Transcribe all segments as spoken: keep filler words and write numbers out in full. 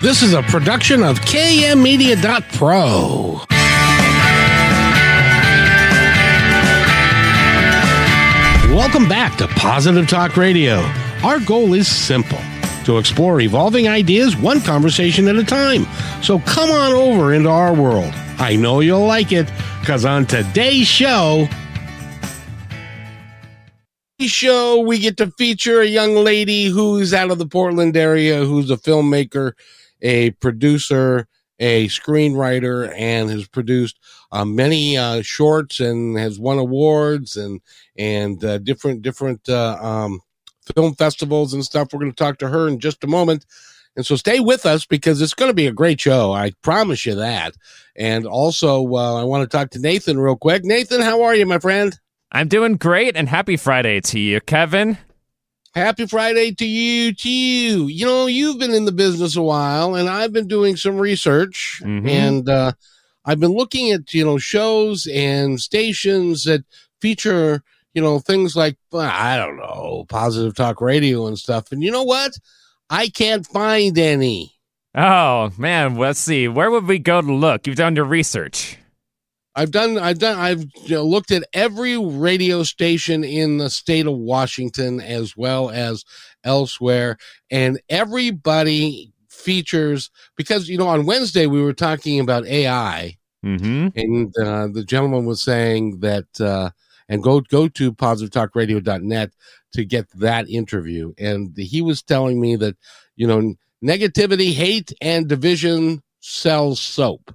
This is a production of K M Media dot pro. Welcome back to Positive Talk Radio. Our goal is simple, to explore evolving ideas one conversation at a time. So come on over into our world. I know you'll like it, because on today's show... show we get to feature a young lady who's out of the Portland area, who's a filmmaker, a producer, a screenwriter, and has produced uh, many uh, shorts and has won awards and and uh, different different uh, um, film festivals and stuff. We're going to talk to her in just a moment, and so stay with us because it's going to be a great show. I promise you that. And also, uh, I want to talk to Nathan real quick. Nathan, how are you, my friend? I'm doing great, and happy Friday to you, Kevin. Happy Friday to you, to you. You know, you've been in the business a while, and I've been doing some research, mm-hmm. and uh, I've been looking at, you know, shows and stations that feature, you know, things like, I don't know, Positive Talk Radio and stuff. And you know what? I can't find any. Oh, man, let's see. Where would we go to look? You've done your research. I've done, I've done, I've you know, looked at every radio station in the state of Washington as well as elsewhere, and everybody features, because, you know, on Wednesday we were talking about A I, mm-hmm. and uh, the gentleman was saying that, uh, and go, go to positive talk radio dot net to get that interview. And he was telling me that, you know, negativity, hate, and division sells soap.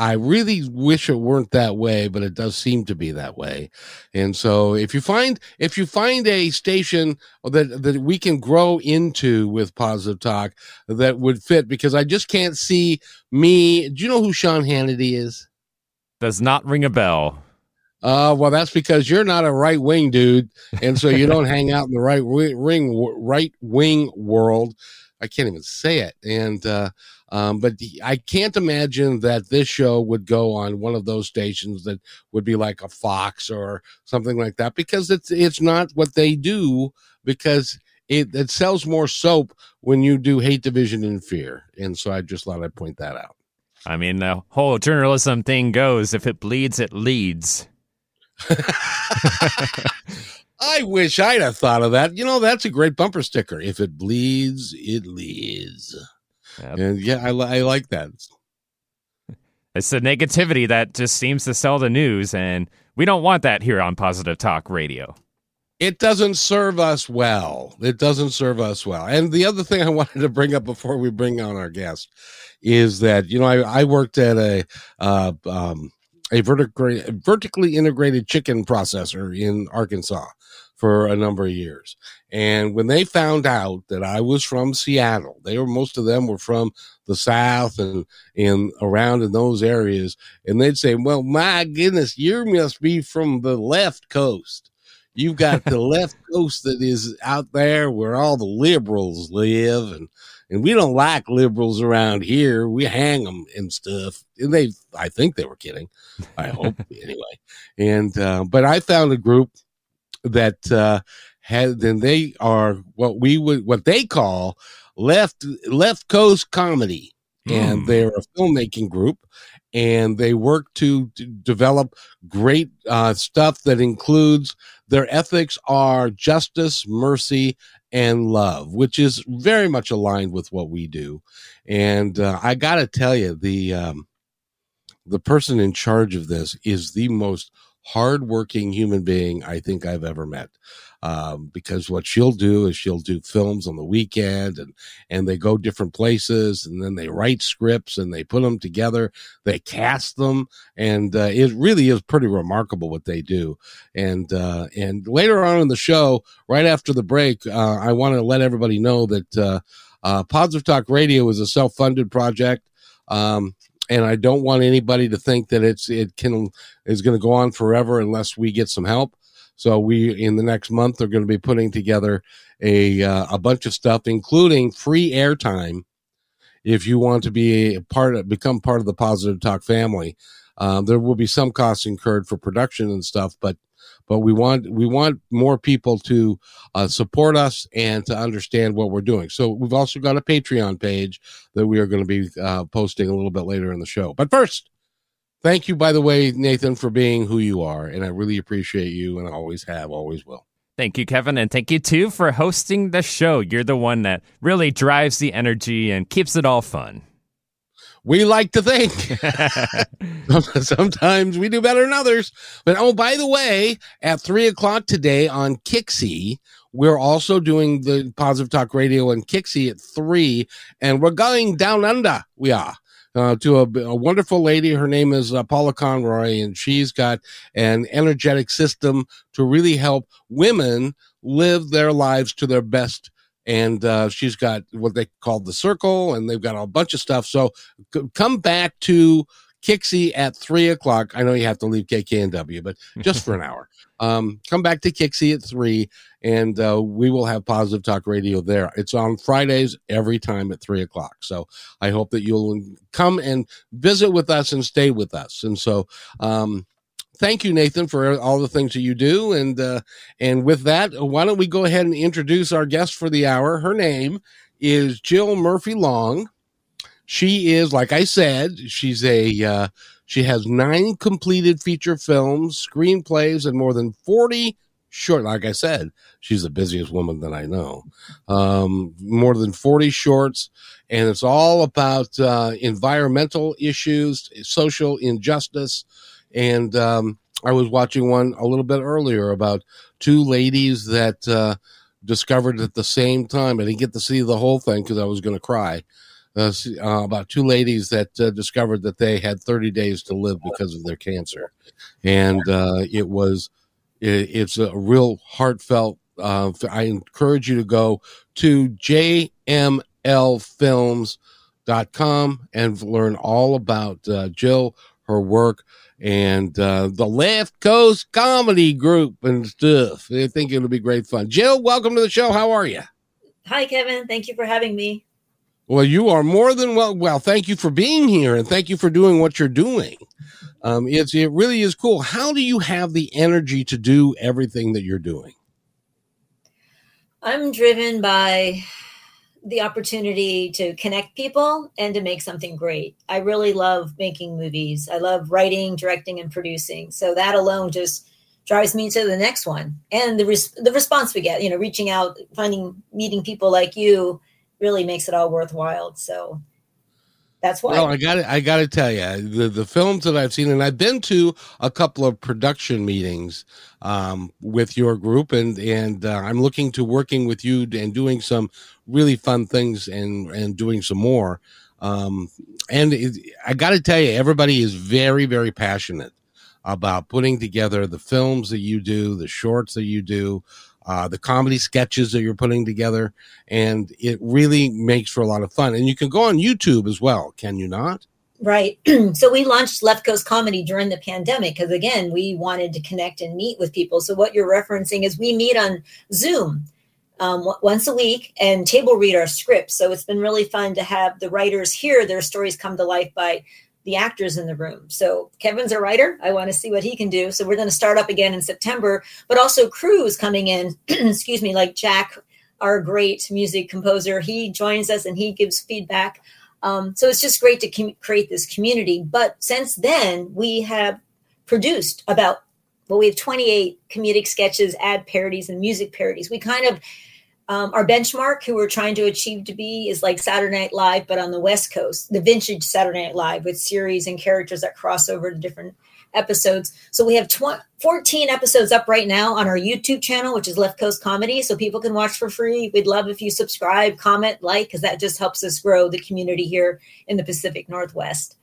I really wish it weren't that way, but it does seem to be that way. And so if you find, if you find a station that, that we can grow into with Positive Talk that would fit, because I just can't see me. Do you know who Sean Hannity is? Does not ring a bell. Uh, well, that's because you're not a right wing dude. And so you don't hang out in the right wing, right wing world. I can't even say it. And, uh, Um, but the, I can't imagine that this show would go on one of those stations that would be like a Fox or something like that, because it's it's not what they do, because it, it sells more soap when you do hate, division, and fear. And so I just thought I'd point that out. I mean, the whole journalism thing goes, if it bleeds, it leads. I wish I'd have thought of that. You know, that's a great bumper sticker. If it bleeds, it leads. Yep. And yeah, I, I like that. It's the negativity that just seems to sell the news, and we don't want that here on Positive Talk Radio. It doesn't serve us well. It doesn't serve us well. And the other thing I wanted to bring up before we bring on our guest is that, you know, I, I worked at a uh, um, a vertically vertically integrated chicken processor in Arkansas for a number of years. And when they found out that I was from Seattle, they were, most of them were from the South and, and around in those areas. And they'd say, well, my goodness, you must be from the left coast. You've got the left coast that is out there where all the liberals live. And, and we don't like liberals around here. We hang them and stuff. And they, I think they were kidding. I hope anyway. And, uh, but I found a group that, uh, had, then they are what we would, what they call left, left coast comedy. Mm. And they're a filmmaking group, and they work to, to develop great uh, stuff that includes, their ethics are justice, mercy, and love, which is very much aligned with what we do. And uh, I got to tell you, the, um, the person in charge of this is the most hardworking human being I think I've ever met. Um, because what she'll do is she'll do films on the weekend, and, and they go different places, and then they write scripts and they put them together, they cast them. And, uh, it really is pretty remarkable what they do. And, uh, and later on in the show, right after the break, uh, I want to let everybody know that, uh, uh, Positive Talk Radio is a self-funded project. Um, And I don't want anybody to think that it's, it can, is going to go on forever unless we get some help. So we, in the next month, are going to be putting together a, uh, a bunch of stuff, including free airtime. If you want to be a part of, become part of the Positive Talk family, um, there will be some costs incurred for production and stuff, but but we want we want more people to uh, support us and to understand what we're doing. So we've also got a Patreon page that we are going to be uh, posting a little bit later in the show. But first, thank you, by the way, Nathan, for being who you are, and I really appreciate you, and I always have, always will. Thank you, Kevin, and thank you, too, for hosting the show. You're the one that really drives the energy and keeps it all fun. We like to think. Sometimes we do better than others. But, oh, by the way, at three o'clock today on KIXI, we're also doing the Positive Talk Radio and KIXI at three, and we're going down under, we are. Uh, to a, a wonderful lady. Her name is uh, Paula Conroy, and she's got an energetic system to really help women live their lives to their best. And uh, she's got what they call the circle, and they've got a bunch of stuff. So c- come back to KIXI at three o'clock. I know you have to leave K K N W, but just for an hour. Um, come back to KIXI at three, and uh, we will have Positive Talk Radio there. It's on Fridays every time at three o'clock. So I hope that you'll come and visit with us and stay with us. And so um, thank you, Nathan, for all the things that you do. And, uh, and with that, why don't we go ahead and introduce our guest for the hour. Her name is Jill Murphy Long. She is, like I said, she's a uh, she has nine completed feature films, screenplays, and more than forty short. Like I said, she's the busiest woman that I know. Um, more than forty shorts, and it's all about uh, environmental issues, social injustice, and um, I was watching one a little bit earlier about two ladies that uh, discovered at the same time. I didn't get to see the whole thing because I was going to cry. Uh, about two ladies that uh, discovered that they had thirty days to live because of their cancer. And uh, it was, it, it's a real heartfelt, uh, I encourage you to go to j m l films dot com and learn all about uh, Jill, her work, and uh, the Left Coast Comedy Group and stuff. I think it'll be great fun. Jill, welcome to the show. How are you? Hi, Kevin. Thank you for having me. Well, you are more than well. Well, thank you for being here, and thank you for doing what you're doing. Um, it's it really is cool. How do you have the energy to do everything that you're doing? I'm driven by the opportunity to connect people and to make something great. I really love making movies. I love writing, directing, and producing. So that alone just drives me to the next one, and the res- the response we get. You know, reaching out, finding, meeting people like you really makes it all worthwhile. So that's why. Well, I got to I got to tell you, the, the films that I've seen, and I've been to a couple of production meetings um, with your group, and and uh, I'm looking to working with you and doing some really fun things and and doing some more. Um, and it, I got to tell you, everybody is very, very passionate about putting together the films that you do, the shorts that you do, Uh, the comedy sketches that you're putting together, and it really makes for a lot of fun. And you can go on YouTube as well, can you not? Right. So we launched Left Coast Comedy during the pandemic because, again, we wanted to connect and meet with people. So what you're referencing is we meet on Zoom um, w- once a week and table read our scripts. So it's been really fun to have the writers hear their stories come to life by the actors in the room. So Kevin's a writer. I want to see what he can do. So we're going to start up again in September, but also crews coming in, excuse me, like Jack, our great music composer, he joins us and he gives feedback. Um, so it's just great to com- create this community. But since then we have produced about, well, we have twenty-eight comedic sketches, ad parodies, and music parodies. We kind of, Um, our benchmark, who we're trying to achieve to be, is like Saturday Night Live, but on the West Coast, the vintage Saturday Night Live with series and characters that cross over to different episodes. So we have tw- fourteen episodes up right now on our YouTube channel, which is Left Coast Comedy, so people can watch for free. We'd love if you subscribe, comment, like, because that just helps us grow the community here in the Pacific Northwest.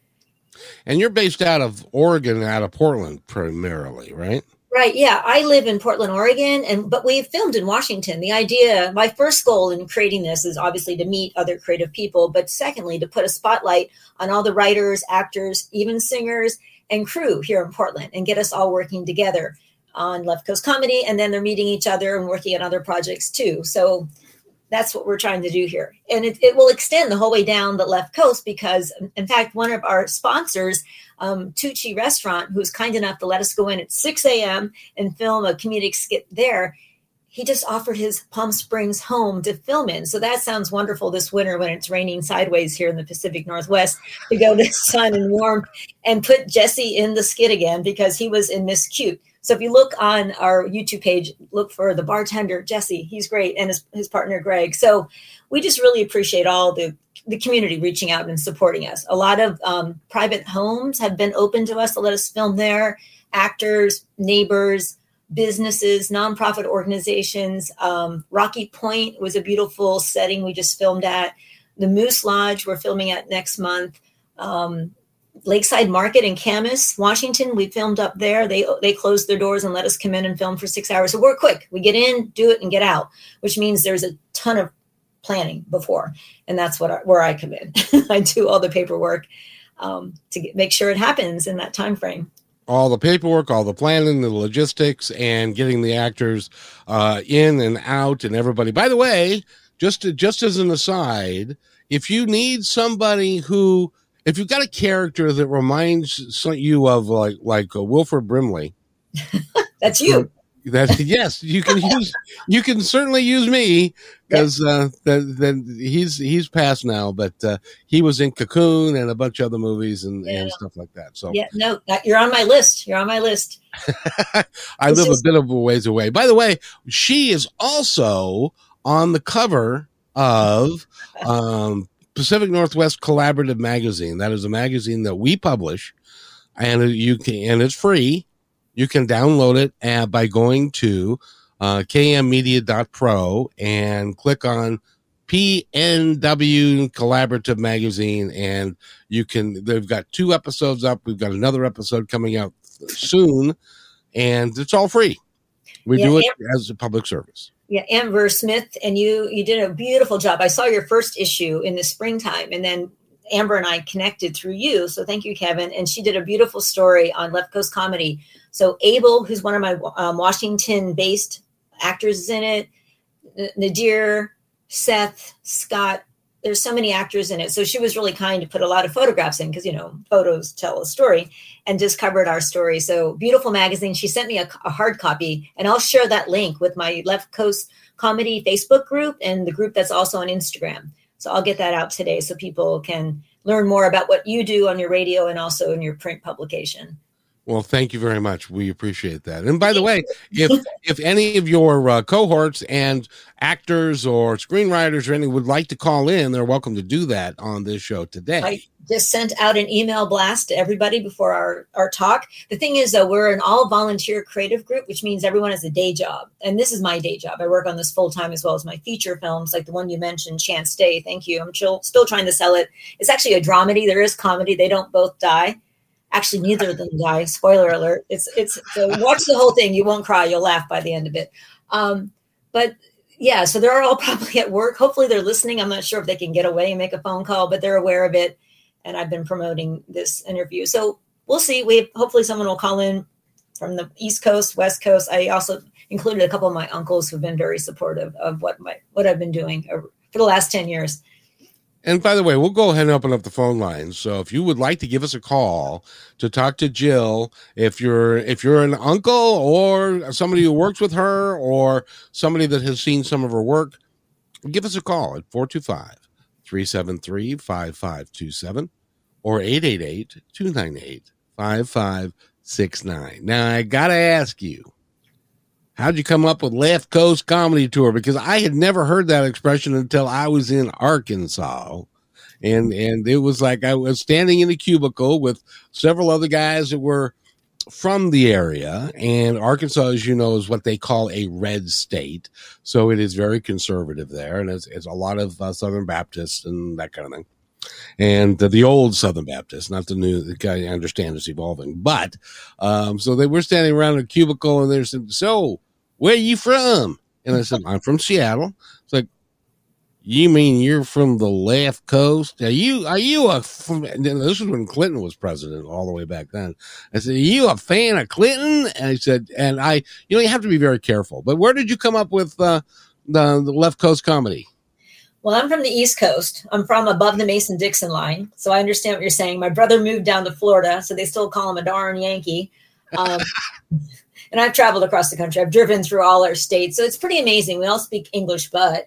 And you're based out of Oregon, out of Portland primarily, right? Right. Yeah. I live in Portland, Oregon, and but we've filmed in Washington. The idea, my first goal in creating this is obviously to meet other creative people, but secondly, to put a spotlight on all the writers, actors, even singers and crew here in Portland and get us all working together on Left Coast Comedy. And then they're meeting each other and working on other projects too. So that's what we're trying to do here. And it, it will extend the whole way down the left coast because, in fact, one of our sponsors, um, Tucci Restaurant, who's kind enough to let us go in at six a.m. and film a comedic skit there, he just offered his Palm Springs home to film in. So that sounds wonderful this winter when it's raining sideways here in the Pacific Northwest to go to the sun and warmth and put Jesse in the skit again because he was in Miss Cute. So if you look on our YouTube page, look for the bartender, Jesse. He's great. And his, his partner, Greg. So we just really appreciate all the, the community reaching out and supporting us. A lot of um, private homes have been open to us to let us film there. Actors, neighbors, businesses, nonprofit organizations. Um, Rocky Point was a beautiful setting we just filmed at. The Moose Lodge we're filming at next month. Um, Lakeside Market in Camas, Washington, we filmed up there. They they closed their doors and let us come in and film for six hours. So we're quick. We get in, do it, and get out, which means there's a ton of planning before. And that's what I, where I come in. I do all the paperwork um, to get, make sure it happens in that time frame. All the paperwork, all the planning, the logistics, and getting the actors uh, in and out and everybody. By the way, just to, just as an aside, if you need somebody who – if you've got a character that reminds you of like like uh, Wilford Brimley, that's you. That yes, you can use. You can certainly use me because uh, then he's he's passed now, but uh, he was in Cocoon and a bunch of other movies and, yeah. and stuff like that. So yeah, no, you're on my list. You're on my list. I this live is- a bit of a ways away. By the way, she is also on the cover of. Um, Pacific Northwest Collaborative Magazine. That is a magazine that we publish, and you can, and it's free. You can download it at, by going to uh, K M Media dot pro and click on P N W Collaborative Magazine, and you can. They've got two episodes up. We've got another episode coming out soon, and it's all free. We yeah, do it and- as a public service. Yeah, Amber Smith, and you you did a beautiful job. I saw your first issue in the springtime, and then Amber and I connected through you. So thank you, Kevin. And she did a beautiful story on Left Coast Comedy. So Abel, who's one of my um, Washington-based actors, is in it. N- Nadir, Seth, Scott. There's so many actors in it. So she was really kind to put a lot of photographs in because, you know, photos tell a story, and just covered our story. So beautiful magazine. She sent me a, a hard copy, and I'll share that link with my Left Coast Comedy Facebook group and the group that's also on Instagram. So I'll get that out today so people can learn more about what you do on your radio and also in your print publication. Well, thank you very much. We appreciate that. And by the way, if if any of your uh, cohorts and actors or screenwriters or any would like to call in, they're welcome to do that on this show today. I just sent out an email blast to everybody before our, our talk. The thing is, though, we're an all-volunteer creative group, which means everyone has a day job. And this is my day job. I work on this full-time as well as my feature films, like the one you mentioned, Chance Day. Thank you. I'm still, still trying to sell it. It's actually a dramedy. There is comedy. They don't both die. Actually, neither of them die. Spoiler alert. It's it's so watch the whole thing. You won't cry. You'll laugh by the end of it. Um, but yeah, so they're all probably at work. Hopefully they're listening. I'm not sure if they can get away and make a phone call, but they're aware of it. And I've been promoting this interview. So we'll see. We hopefully someone will call in from the East Coast, West Coast. I also included a couple of my uncles who've been very supportive of what my what I've been doing over, for the last ten years. And by the way, we'll go ahead and open up the phone lines. So if you would like to give us a call to talk to Jill, if you're if you're an uncle or somebody who works with her or somebody that has seen some of her work, give us a call at four two five, three seven three, five five two seven or eight eight eight, two nine eight, five five six nine. Now, I got to ask you, how'd you come up with Left Coast Comedy Tour? Because I had never heard that expression until I was in Arkansas. And and it was like I was standing in a cubicle with several other guys that were from the area. And Arkansas, as you know, is what they call a red state. So it is very conservative there. And it's, it's a lot of uh, Southern Baptists and that kind of thing. And the old Southern Baptist, not the new, the guy I understand is evolving. But um, so they were standing around a cubicle and they said, so where are you from? And I said, I'm from Seattle. It's like, you mean you're from the left coast? Are you, are you a, and this was when Clinton was president all the way back then. I said, are you a fan of Clinton? And I said, and I, you know, you have to be very careful, but where did you come up with uh, the, the Left Coast Comedy? Well, I'm from the East Coast. I'm from above the Mason-Dixon line. So I understand what you're saying. My brother moved down to Florida, so they still call him a darn Yankee. Um, and I've traveled across the country. I've driven through all our states. So it's pretty amazing. We all speak English, but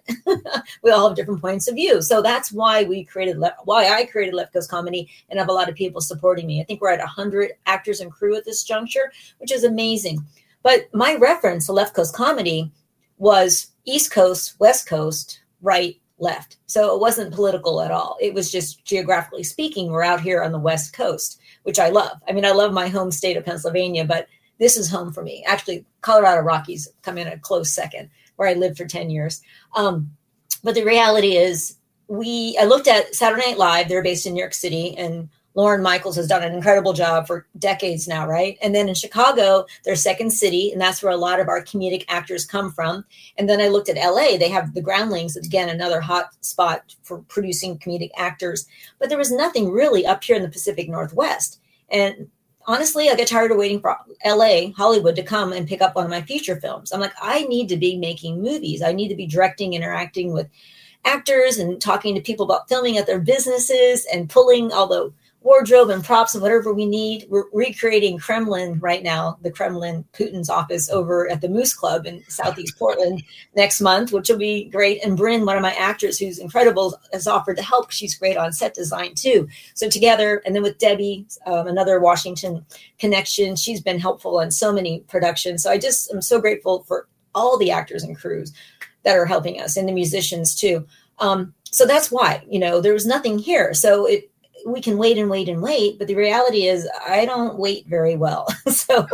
we all have different points of view. So that's why we created, Le- why I created Left Coast Comedy, and I have a lot of people supporting me. I think we're at one hundred actors and crew at this juncture, which is amazing. But my reference to Left Coast Comedy was East Coast, West Coast, right, left. So it wasn't political at all. It was just geographically speaking, we're out here on the West Coast, which I love. I mean, I love my home state of Pennsylvania, but this is home for me. Actually, Colorado Rockies come in a close second, where I lived for ten years. Um, but the reality is, we I looked at Saturday Night Live. They're based in New York City, and Lauren Michaels has done an incredible job for decades now, right? And then in Chicago, their second city, and that's where a lot of our comedic actors come from. And then I looked at L A. They have the Groundlings, again, another hot spot for producing comedic actors. But there was nothing really up here in the Pacific Northwest. And honestly, I get tired of waiting for L A, Hollywood, to come and pick up one of my feature films. I'm like, I need to be making movies. I need to be directing, interacting with actors and talking to people about filming at their businesses and pulling, although wardrobe and props and whatever we need. We're recreating Kremlin right now, the Kremlin, Putin's office over at the Moose Club in Southeast Portland next month, which will be great. And Bryn, one of my actors who's incredible, has offered to help. She's great on set design too. So together, and then with Debbie, um, another Washington connection, she's been helpful on so many productions. So I just am so grateful for all the actors and crews that are helping us, and the musicians too. Um, so that's why, you know, there was nothing here. So it, we can wait and wait and wait, but the reality is I don't wait very well. So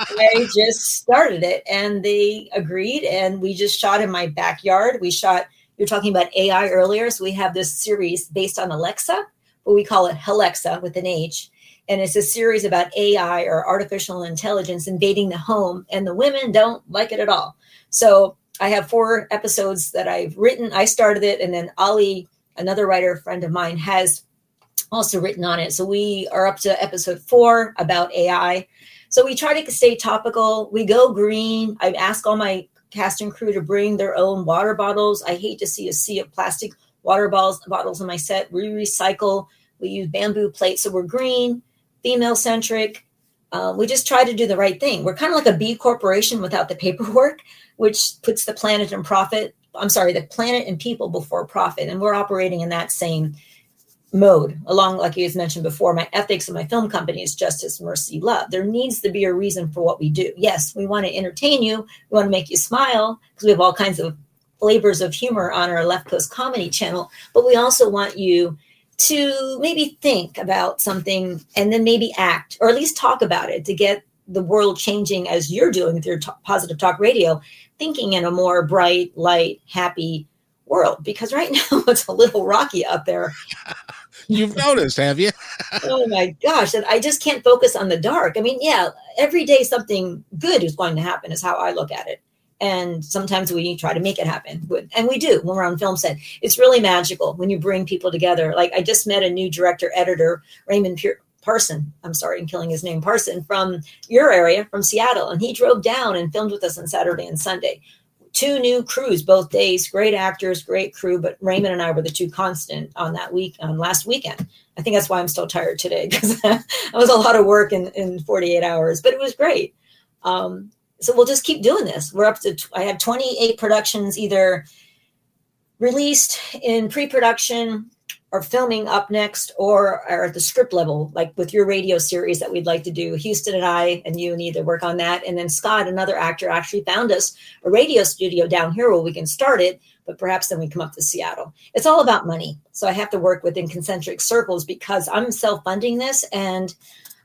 I just started it, and they agreed, and we just shot in my backyard. We shot, you're talking about A I earlier. So we have this series based on Alexa, but we call it Halexa with an H. And it's a series about A I, or artificial intelligence, invading the home, and the women don't like it at all. So I have four episodes that I've written. I started it. And then Ali, another writer friend of mine, has also written on it. So we are up to episode four about A I. So we try to stay topical. We go green. I ask all my cast and crew to bring their own water bottles. I hate to see a sea of plastic water bottles, bottles on my set. We recycle. We use bamboo plates. So we're green, female centric. Uh, we just try to do the right thing. We're kind of like a B corporation without the paperwork, which puts the planet and profit. I'm sorry, the planet and people before profit. And we're operating in that same mode along, like you guys mentioned before, my ethics of my film company is justice, mercy, love. There needs to be a reason for what we do. Yes, we want to entertain you. We want to make you smile, because we have all kinds of flavors of humor on our Left Coast Comedy channel. But we also want you to maybe think about something, and then maybe act, or at least talk about it, to get the world changing as you're doing with your t- Positive Talk Radio, thinking in a more bright, light, happy world. Because right now it's a little rocky out there. You've noticed, have you? Oh my gosh. And I just can't focus on the dark. I mean, yeah, every day something good is going to happen, is how I look at it. And sometimes we try to make it happen. And we do when we're on film set. It's really magical when you bring people together. Like, I just met a new director, editor, Raymond Pier- Parson. I'm sorry, I'm killing his name. Parson, from your area, from Seattle. And he drove down and filmed with us on Saturday and Sunday. Two new crews both days, great actors, great crew. But Raymond and I were the two constant on that week, on last weekend. I think that's why I'm still tired today, because it was a lot of work in, in forty-eight hours, but it was great. Um, so we'll just keep doing this. We're up to, I have twenty-eight productions either released in pre-production, or filming up next, or are at the script level, like with your radio series that we'd like to do. Houston and I and you need to work on that. And then Scott, another actor, actually found us a radio studio down here where we can start it, but perhaps then we come up to Seattle. It's all about money. So I have to work within concentric circles, because I'm self-funding this, and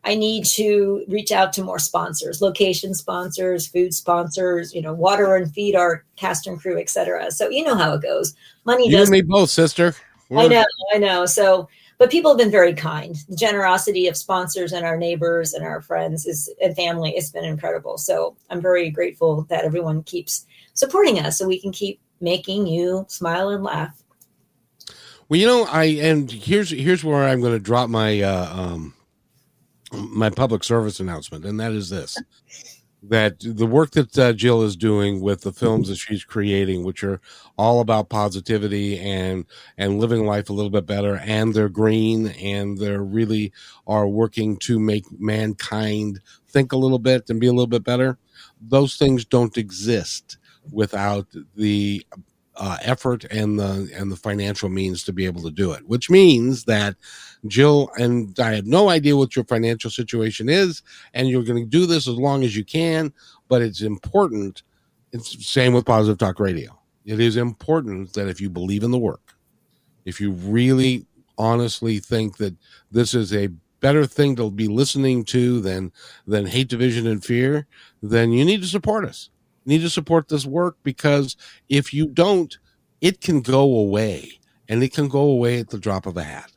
I need to reach out to more sponsors, location sponsors, food sponsors, you know, water and feed our cast and crew, et cetera. So you know how it goes. Money does. You and me both, sister. I know, I know. So, but people have been very kind. The generosity of sponsors and our neighbors and our friends is, and family, it's been incredible. So I'm very grateful that everyone keeps supporting us, so we can keep making you smile and laugh. Well, you know, I, and here's, here's where I'm going to drop my, uh, um, my public service announcement. And that is this, that the work that uh, Jill is doing with the films that she's creating, which are all about positivity and and living life a little bit better, and they're green and they're really are working to make mankind think a little bit and be a little bit better. Those things don't exist without the uh, effort and the and the financial means to be able to do it, which means that Jill, and I have no idea what your financial situation is, and you're going to do this as long as you can, but it's important. It's same with Positive Talk Radio. It is important that if you believe in the work, if you really honestly think that this is a better thing to be listening to than, than hate, division, and fear, then you need to support us. You need to support this work, because if you don't, it can go away, and it can go away at the drop of a hat.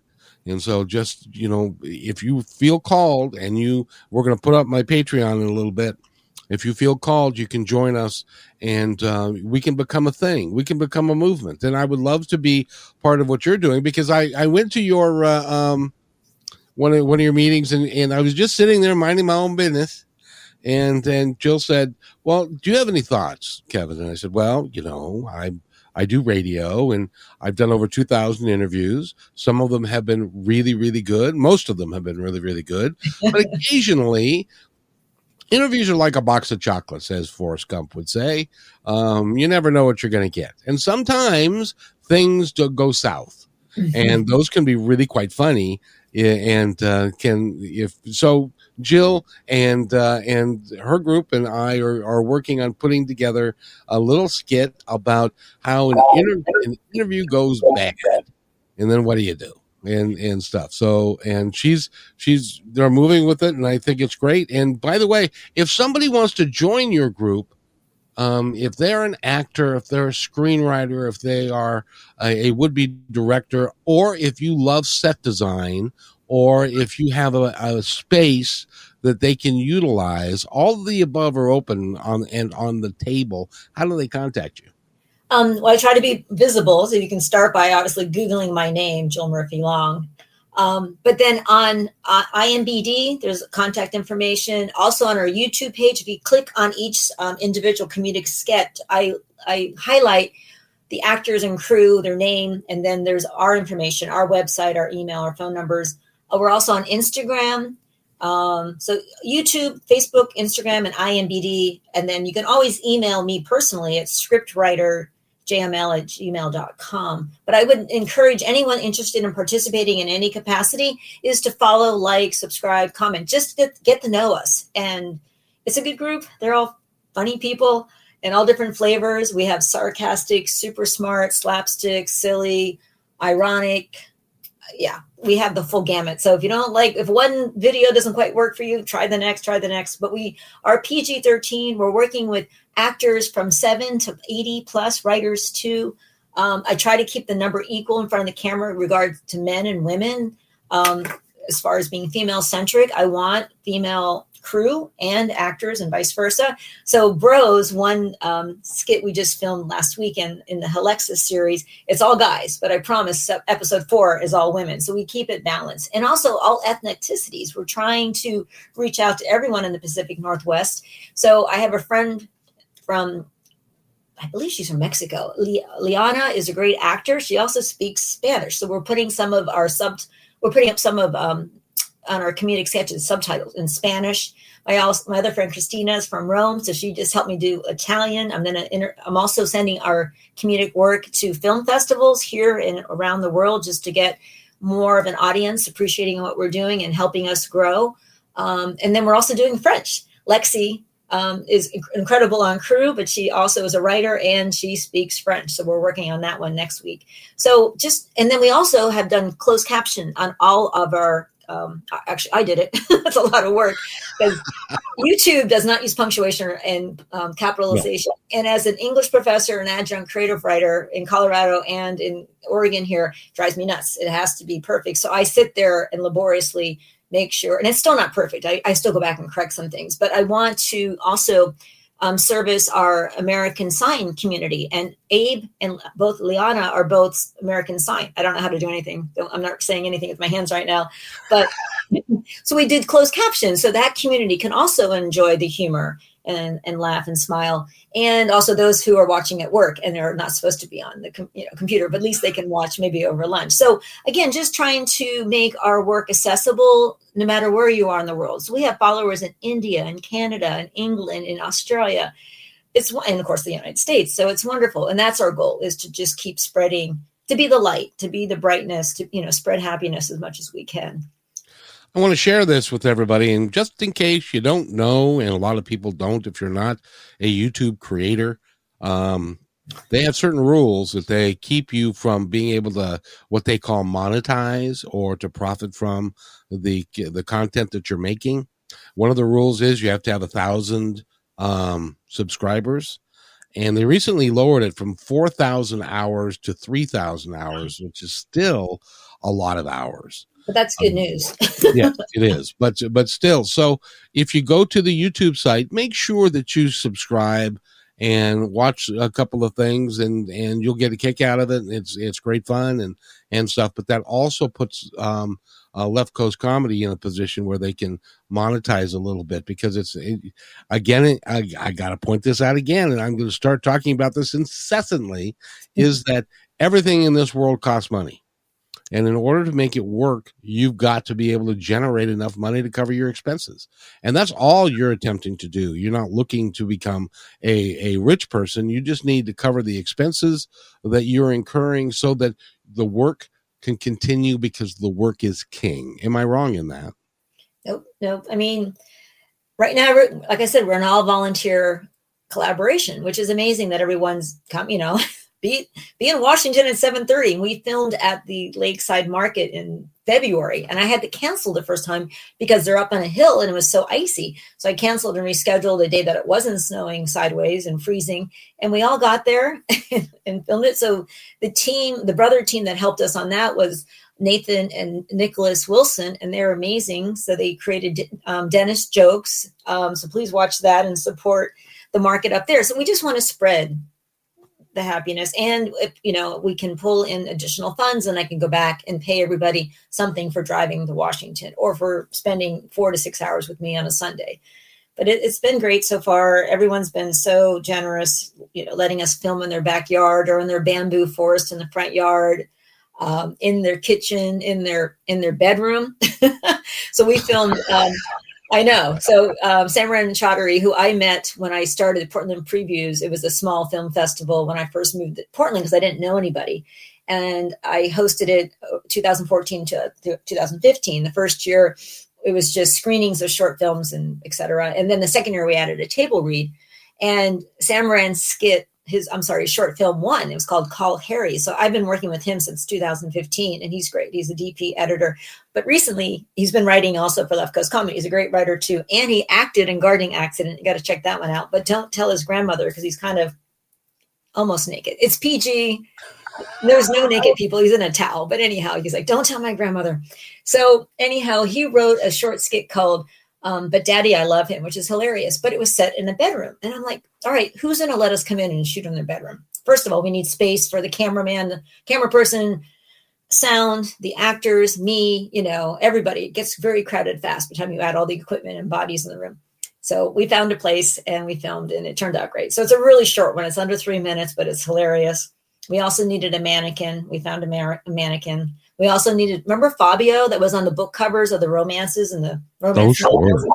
And so just, you know, if you feel called, and you, we're going to put up my Patreon in a little bit. If you feel called, you can join us, and uh, we can become a thing. We can become a movement. And I would love to be part of what you're doing, because I, I went to your, uh, um, one of, one of your meetings, and, and I was just sitting there minding my own business. And then Jill said, well, do you have any thoughts, Kevin? And I said, well, you know, I'm, I do radio, and I've done over two thousand interviews. Some of them have been really, really good. Most of them have been really, really good. But occasionally, interviews are like a box of chocolates, as Forrest Gump would say. Um, you never know what you're going to get. And sometimes things do go south, mm-hmm. and those can be really quite funny. And uh, can if so, Jill and uh, and her group and I are, are working on putting together a little skit about how an, inter- an interview goes bad, and then what do you do and and stuff. So and she's she's they're moving with it, and I think it's great. And by the way, if somebody wants to join your group, um, if they're an actor, if they're a screenwriter, if they are a, a would-be director, or if you love set design, or if you have a, a space that they can utilize, all of the above are open on and on the table. How do they contact you? Um, well, I try to be visible, so you can start by obviously Googling my name, Jill Murphy Long. Um, but then on uh, I M B D, there's contact information. Also on our YouTube page, if you click on each um, individual comedic sketch, I, I highlight the actors and crew, their name, and then there's our information, our website, our email, our phone numbers. Uh, we're also on Instagram. Um, so YouTube, Facebook, Instagram, and I M B D. And then you can always email me personally at scriptwriter. j m l at gmail dot com. But I would encourage anyone interested in participating in any capacity is to follow, like, subscribe, comment, just get, get to know us. And it's a good group. They're all funny people in all different flavors. We have sarcastic, super smart, slapstick, silly, ironic. Yeah, we have the full gamut. So if you don't like, if one video doesn't quite work for you, try the next, try the next. But we are P G thirteen. We're working with actors from seven to eighty plus, writers too. Um, I try to keep the number equal in front of the camera in regards to men and women. Um, as far as being female centric, I want female crew and actors and vice versa. So Bros, one um, skit we just filmed last weekend in the Helexis series, it's all guys, but I promise episode four is all women. So we keep it balanced. And also all ethnicities. We're trying to reach out to everyone in the Pacific Northwest. So I have a friend from, I believe she's from Mexico. Liana is a great actor. She also speaks Spanish. So we're putting some of our sub, we're putting up some of um, on our comedic sketches subtitles in Spanish. My also, my other friend Christina is from Rome, so she just helped me do Italian. I'm gonna inter- I'm also sending our comedic work to film festivals here and around the world just to get more of an audience appreciating what we're doing and helping us grow. Um, and then we're also doing French. Lexi Um, is incredible on crew, but she also is a writer and she speaks French. So we're working on that one next week. So just, and then we also have done closed caption on all of our, um, actually I did it. That's a lot of work because YouTube does not use punctuation and um, capitalization. Yeah. And as an English professor and adjunct creative writer in Colorado and in Oregon here, drives me nuts. It has to be perfect. So I sit there and laboriously make sure, and it's still not perfect. I, I still go back and correct some things, but I want to also um, service our American Sign community. And Abe and both Liana are both American Sign. I don't know how to do anything. I'm not saying anything with my hands right now, but so we did closed captions so that community can also enjoy the humor and, and laugh and smile. And also those who are watching at work and are not supposed to be on the com- you know, computer, but at least they can watch maybe over lunch. So again, just trying to make our work accessible no matter where you are in the world. So we have followers in India and Canada and England and Australia. It's, and of course the United States. So it's wonderful. And that's our goal, is to just keep spreading, to be the light, to be the brightness, to, you know, spread happiness as much as we can. I want to share this with everybody. And just in case you don't know, and a lot of people don't, if you're not a YouTube creator, um, they have certain rules that they keep you from being able to, what they call monetize, or to profit from the, the content that you're making. One of the rules is you have to have a thousand um, subscribers. And they recently lowered it from four thousand hours to three thousand hours, which is still a lot of hours. But that's good um, news. Yeah, it is. But but still, so if you go to the YouTube site, make sure that you subscribe and watch a couple of things, and, and you'll get a kick out of it. It's it's great fun and, and stuff. But that also puts um, uh, Left Coast Comedy in a position where they can monetize a little bit, because it's, it, again, I, I got to point this out again, and I'm going to start talking about this incessantly, mm-hmm. is that everything in this world costs money. And in order to make it work, you've got to be able to generate enough money to cover your expenses. And that's all you're attempting to do. You're not looking to become a, a rich person. You just need to cover the expenses that you're incurring so that the work can continue, because the work is king. Am I wrong in that? Nope. Nope. I mean, right now, like I said, we're an all volunteer collaboration, which is amazing that everyone's come, you know, Be, be in Washington at seven thirty. And we filmed at the Lakeside Market in February. And I had to cancel the first time because they're up on a hill and it was so icy. So I canceled and rescheduled a day that it wasn't snowing sideways and freezing. And we all got there and, and filmed it. So the team, the brother team that helped us on that was Nathan and Nicholas Wilson, and they're amazing. So they created um, Dennis jokes. Um, so please watch that and support the market up there. So we just want to spread the happiness, and if, you know, we can pull in additional funds, and I can go back and pay everybody something for driving to Washington or for spending four to six hours with me on a Sunday. But it, it's been great so far. Everyone's been so generous, you know, letting us film in their backyard or in their bamboo forest in the front yard, um, in their kitchen, in their in their bedroom. So we filmed. Um, I know. So um, Sam Moran, who I met when I started Portland Previews, it was a small film festival when I first moved to Portland because I didn't know anybody. And I hosted it twenty fourteen to twenty fifteen. The first year, it was just screenings of short films and et cetera. And then the second year, we added a table read. And Sam Moran's skit, his, I'm sorry, short film one, it was called Call Harry. So I've been working with him since two thousand fifteen, and he's great. He's a D P editor, but recently he's been writing also for Left Coast Comedy. He's a great writer too. And he acted in Gardening Accident. You got to check that one out, but don't tell his grandmother, because he's kind of almost naked. It's P G. There's no naked people. He's in a towel, but anyhow, he's like, don't tell my grandmother. So anyhow, he wrote a short skit called Um, but Daddy, I Love Him, which is hilarious, but it was set in the bedroom. And I'm like, all right, who's going to let us come in and shoot in their bedroom? First of all, we need space for the cameraman, the camera person, sound, the actors, me, you know, everybody. It gets very crowded fast by the time you add all the equipment and bodies in the room. So we found a place and we filmed, and it turned out great. So it's a really short one. It's under three minutes, but it's hilarious. We also needed a mannequin. We found a, mar- a mannequin. We also needed, remember Fabio that was on the book covers of the romances and the romance? Oh, sure.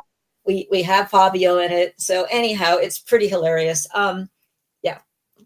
We we have Fabio in it. So anyhow, it's pretty hilarious. Um, yeah.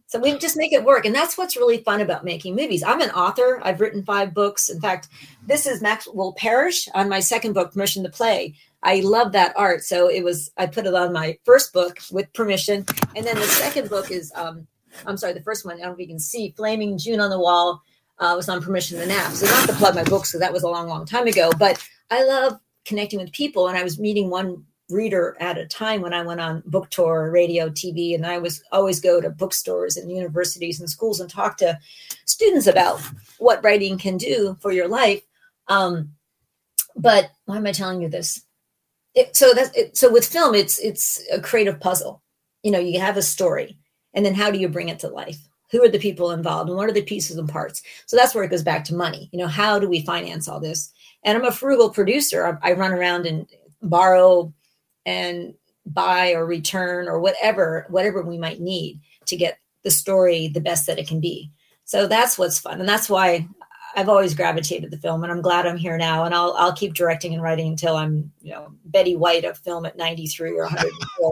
So we just make it work. And that's what's really fun about making movies. I'm an author. I've written five books. In fact, this is Maxwell Parrish on my second book, Permission to Play. I love that art. So it was, I put it on my first book with permission. And then the second book is, um, I'm sorry, the first one, I don't know if you can see, Flaming June on the Wall. Uh, was on Permission to Nap. So not to plug my books, because that was a long, long time ago. But I love connecting with people. And I was meeting one reader at a time when I went on book tour, radio, T V. And I was always go to bookstores and universities and schools and talk to students about what writing can do for your life. Um, but why am I telling you this? It, so that's it, so with film, it's it's a creative puzzle. You know, you have a story, and then how do you bring it to life? Who are the people involved, and what are the pieces and parts? So that's where it goes back to money. You know, how do we finance all this? And I'm a frugal producer. I, I run around and borrow and buy or return or whatever, whatever we might need to get the story the best that it can be. So that's what's fun. And that's why I've always gravitated to film, and I'm glad I'm here now. And I'll, I'll keep directing and writing until I'm, you know, Betty White of film at ninety-three or one hundred four.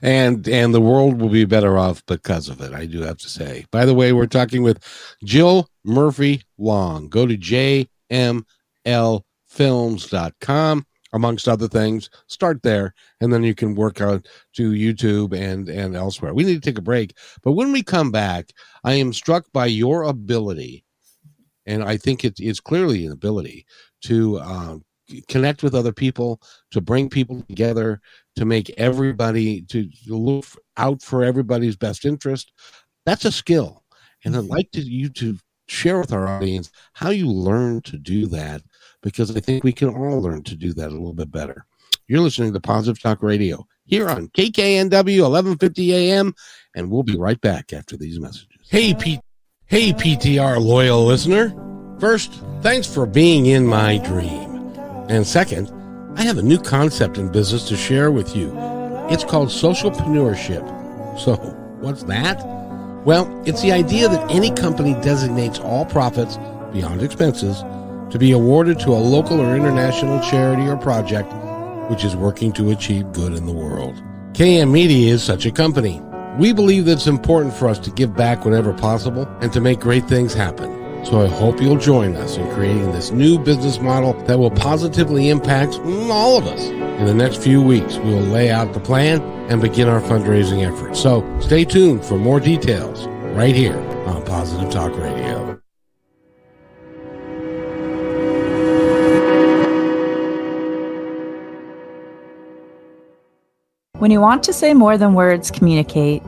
And and the world will be better off because of it, I do have to say. By the way, we're talking with Jill Murphy Long. Go to j m l films dot com, amongst other things. Start there, and then you can work out to YouTube and, and elsewhere. We need to take a break. But when we come back, I am struck by your ability, and I think it, it's clearly an ability, to uh, connect with other people, to bring people together, to make everybody, to look out for everybody's best interest. That's a skill. And I'd like to, you to share with our audience how you learn to do that, because I think we can all learn to do that a little bit better. You're listening to Positive Talk Radio here on K K N W eleven fifty a m, and we'll be right back after these messages. Hey, P- hey P T R loyal listener. First, thanks for being in my dream. And second, I have a new concept in business to share with you. It's called socialpreneurship. So, what's that? Well, it's the idea that any company designates all profits, beyond expenses, to be awarded to a local or international charity or project which is working to achieve good in the world. K M Media is such a company. We believe that it's important for us to give back whenever possible and to make great things happen. So I hope you'll join us in creating this new business model that will positively impact all of us. In the next few weeks, we will lay out the plan and begin our fundraising efforts. So stay tuned for more details right here on Positive Talk Radio. When you want to say more than words communicate,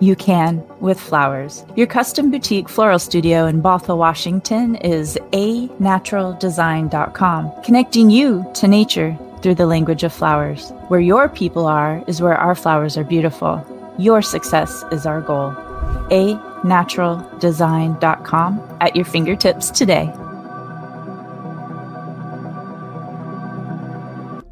you can with flowers. Your custom boutique floral studio in Bothell, Washington is a natural design dot com, connecting you to nature through the language of flowers. Where your people are is where our flowers are beautiful. Your success is our goal. a natural design dot com, at your fingertips today.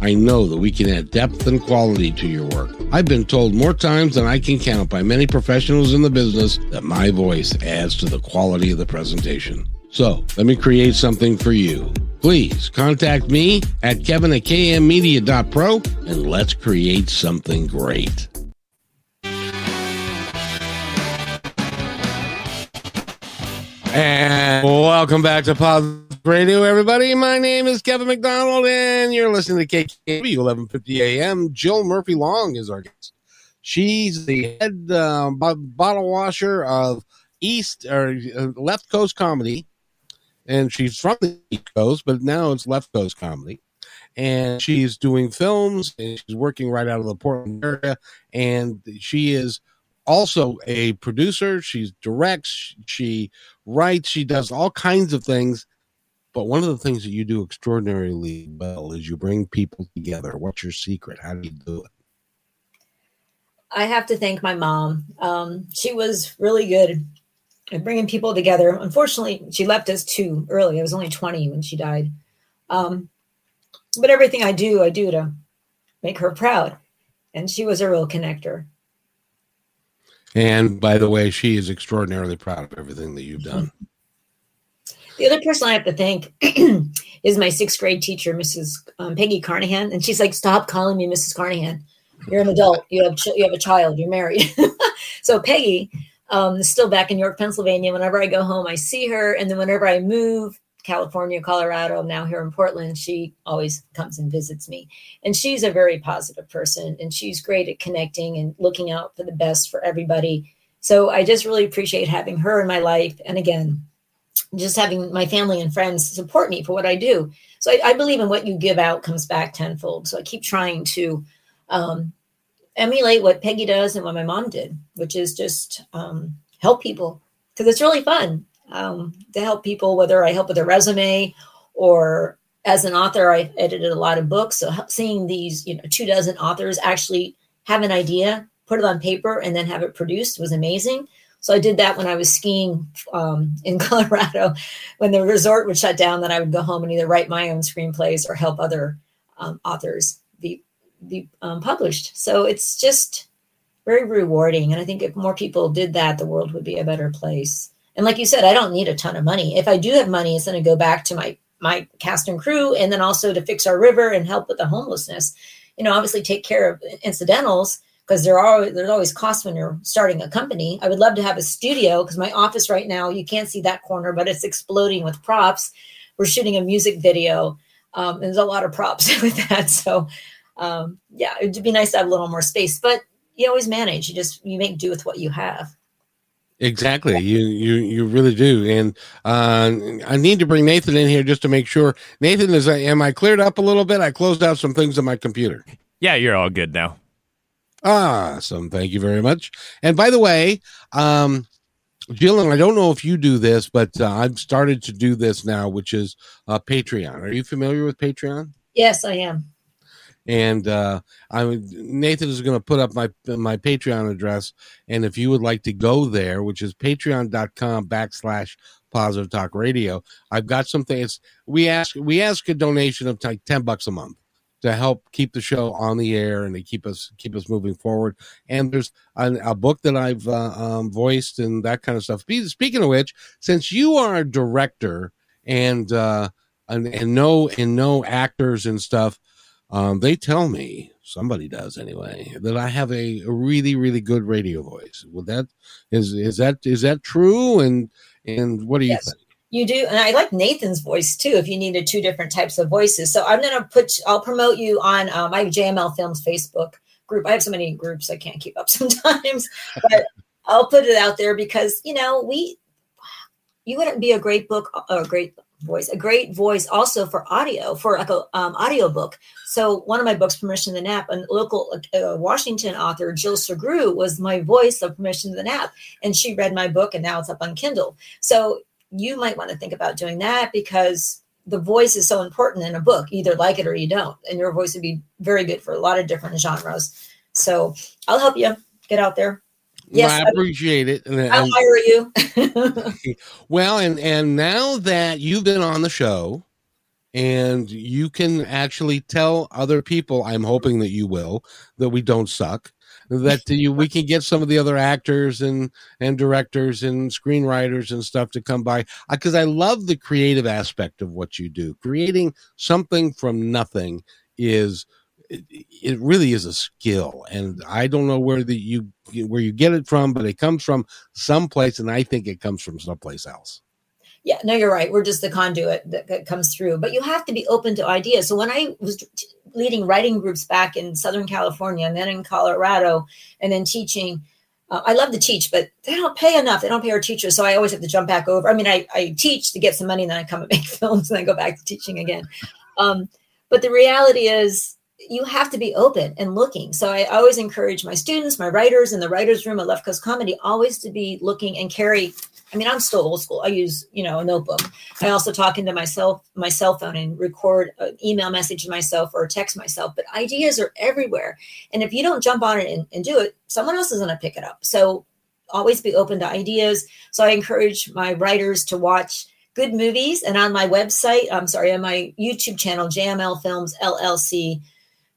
I know that we can add depth and quality to your work. I've been told more times than I can count by many professionals in the business that my voice adds to the quality of the presentation. So, let me create something for you. Please contact me at Kevin at K M Media dot pro, and let's create something great. And welcome back to Positive Radio, everybody. My name is Kevin McDonald, and you're listening to K K N W eleven fifty a m. Jill Murphy Long is our guest. She's the head uh, bottle washer of East or uh, Left Coast Comedy, and she's from the East Coast, but now it's Left Coast Comedy. And she's doing films, and she's working right out of the Portland area, and she is also a producer. She directs, she writes, she does all kinds of things. But one of the things that you do extraordinarily well is you bring people together. What's your secret? How do you do it? I have to thank my mom. Um, she was really good at bringing people together. Unfortunately, she left us too early. I was only twenty when she died. Um, but everything I do, I do to make her proud. And she was a real connector. And by the way, she is extraordinarily proud of everything that you've done. The other person I have to thank is my sixth grade teacher, Missus Um, Peggy Carnahan. And she's like, stop calling me Missus Carnahan. You're an adult. You have ch- you have a child. You're married. So Peggy um, is still back in York, Pennsylvania. Whenever I go home, I see her. And then whenever I move, California, Colorado, now here in Portland, she always comes and visits me. And she's a very positive person, and she's great at connecting and looking out for the best for everybody. So I just really appreciate having her in my life. And again, just having my family and friends support me for what I do. So I, I believe in what you give out comes back tenfold. So I keep trying to um, emulate what Peggy does and what my mom did, which is just um, help people because it's really fun um, to help people, whether I help with their resume or as an author, I edited a lot of books. So seeing these, you know, two dozen authors actually have an idea, put it on paper, and then have it produced was amazing. So I did that when I was skiing um, in Colorado, when the resort would shut down, then I would go home and either write my own screenplays or help other um, authors be, be um, published. So it's just very rewarding. And I think if more people did that, the world would be a better place. And like you said, I don't need a ton of money. If I do have money, it's going to go back to my, my cast and crew, and then also to fix our river and help with the homelessness, you know, obviously take care of incidentals, because there are there's always costs when you're starting a company. I would love to have a studio, because my office right now, you can't see that corner, but it's exploding with props. We're shooting a music video, um, and there's a lot of props with that. So, um, yeah, it would be nice to have a little more space. But you always manage. You just you make do with what you have. Exactly. You, you, you really do. And, uh, I need to bring Nathan in here just to make sure. Nathan, is I, am I cleared up a little bit? I closed out some things on my computer. Yeah, you're all good now. Awesome. Thank you very much. And by the way, um, Jill, and I don't know if you do this, but uh, I've started to do this now, which is uh Patreon. Are you familiar with Patreon? Yes, I am. And uh, I Nathan is going to put up my my Patreon address, and if you would like to go there, which is patreon.com backslash Positive Talk Radio, I've got some things. We ask we ask a donation of like ten bucks a month to help keep the show on the air and to keep us keep us moving forward. And there's a, a book that I've uh, um, voiced and that kind of stuff. Speaking of which, since you are a director and uh, and, and no and no actors and stuff. Um, they tell me, somebody does anyway, that I have a, a really, really good radio voice. Well, that is, is that, is that true? And, and what do you yes, think? You do. And I like Nathan's voice too, if you needed two different types of voices. So I'm going to put, I'll promote you on uh, my J M L Films Facebook group. I have so many groups I can't keep up sometimes, but I'll put it out there because, you know, we, you wouldn't be a great book or a great voice, a great voice also for audio, for like a um, audio book. So one of my books, Permission to Nap, a local uh, Washington author, Jill Segru, was my voice of Permission to Nap. And she read my book and now it's up on Kindle. So you might want to think about doing that because the voice is so important in a book. You either like it or you don't. And your voice would be very good for a lot of different genres. So I'll help you get out there. Yes, well, I appreciate it. And I'll hire you. Well, and, and now that you've been on the show and you can actually tell other people, I'm hoping that you will, that we don't suck, that you, we can get some of the other actors and, and directors and screenwriters and stuff to come by. Because I, I love the creative aspect of what you do. Creating something from nothing is It, it really is a skill, and I don't know where the you where you get it from, but it comes from someplace, and I think it comes from someplace else. Yeah, no, you're right. We're just the conduit that, that comes through, but you have to be open to ideas. So when I was t- leading writing groups back in Southern California, and then in Colorado, and then teaching, uh, I love to teach, but they don't pay enough. They don't pay our teachers, so I always have to jump back over. I mean, I I teach to get some money, and then I come and make films, and I go back to teaching again. Um, but the reality is, you have to be open and looking. So I always encourage my students, my writers in the writer's room at Left Coast Comedy, always to be looking and carry. I mean, I'm still old school. I use, you know, a notebook. I also talk into myself, my cell phone and record an email message to myself or text myself, but ideas are everywhere. And if you don't jump on it and, and do it, someone else is going to pick it up. So always be open to ideas. So I encourage my writers to watch good movies. And on my website, I'm sorry, on my YouTube channel, J M L Films, L L C,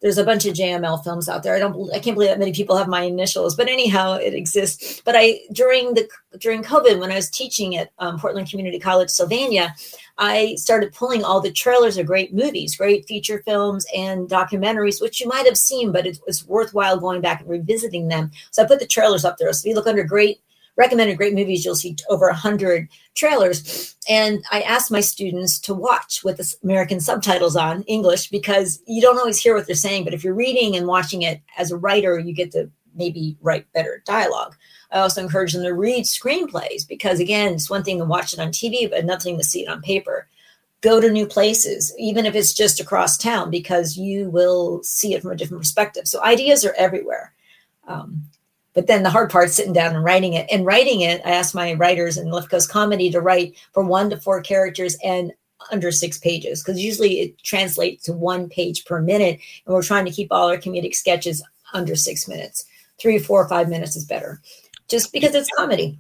there's a bunch of J M L films out there. I don't, I can't believe that many people have my initials, but anyhow, it exists. But I, during the, during COVID, when I was teaching at um, Portland Community College, Sylvania, I started pulling all the trailers of great movies, great feature films and documentaries, which you might've seen, but it, it's worthwhile going back and revisiting them. So I put the trailers up there. So if you look under great recommended great movies, you'll see over a hundred trailers. And I asked my students to watch with the American subtitles on English, because you don't always hear what they're saying, but if you're reading and watching it as a writer, you get to maybe write better dialogue. I also encourage them to read screenplays because again, it's one thing to watch it on T V, but nothing to see it on paper. Go to new places, even if it's just across town, because you will see it from a different perspective. So ideas are everywhere. Um, But then the hard part is sitting down and writing it. And writing it, I asked my writers in Left Coast Comedy to write for one to four characters and under six pages, because usually it translates to one page per minute. And we're trying to keep all our comedic sketches under six minutes. Three, four, or five minutes is better, just because it's comedy.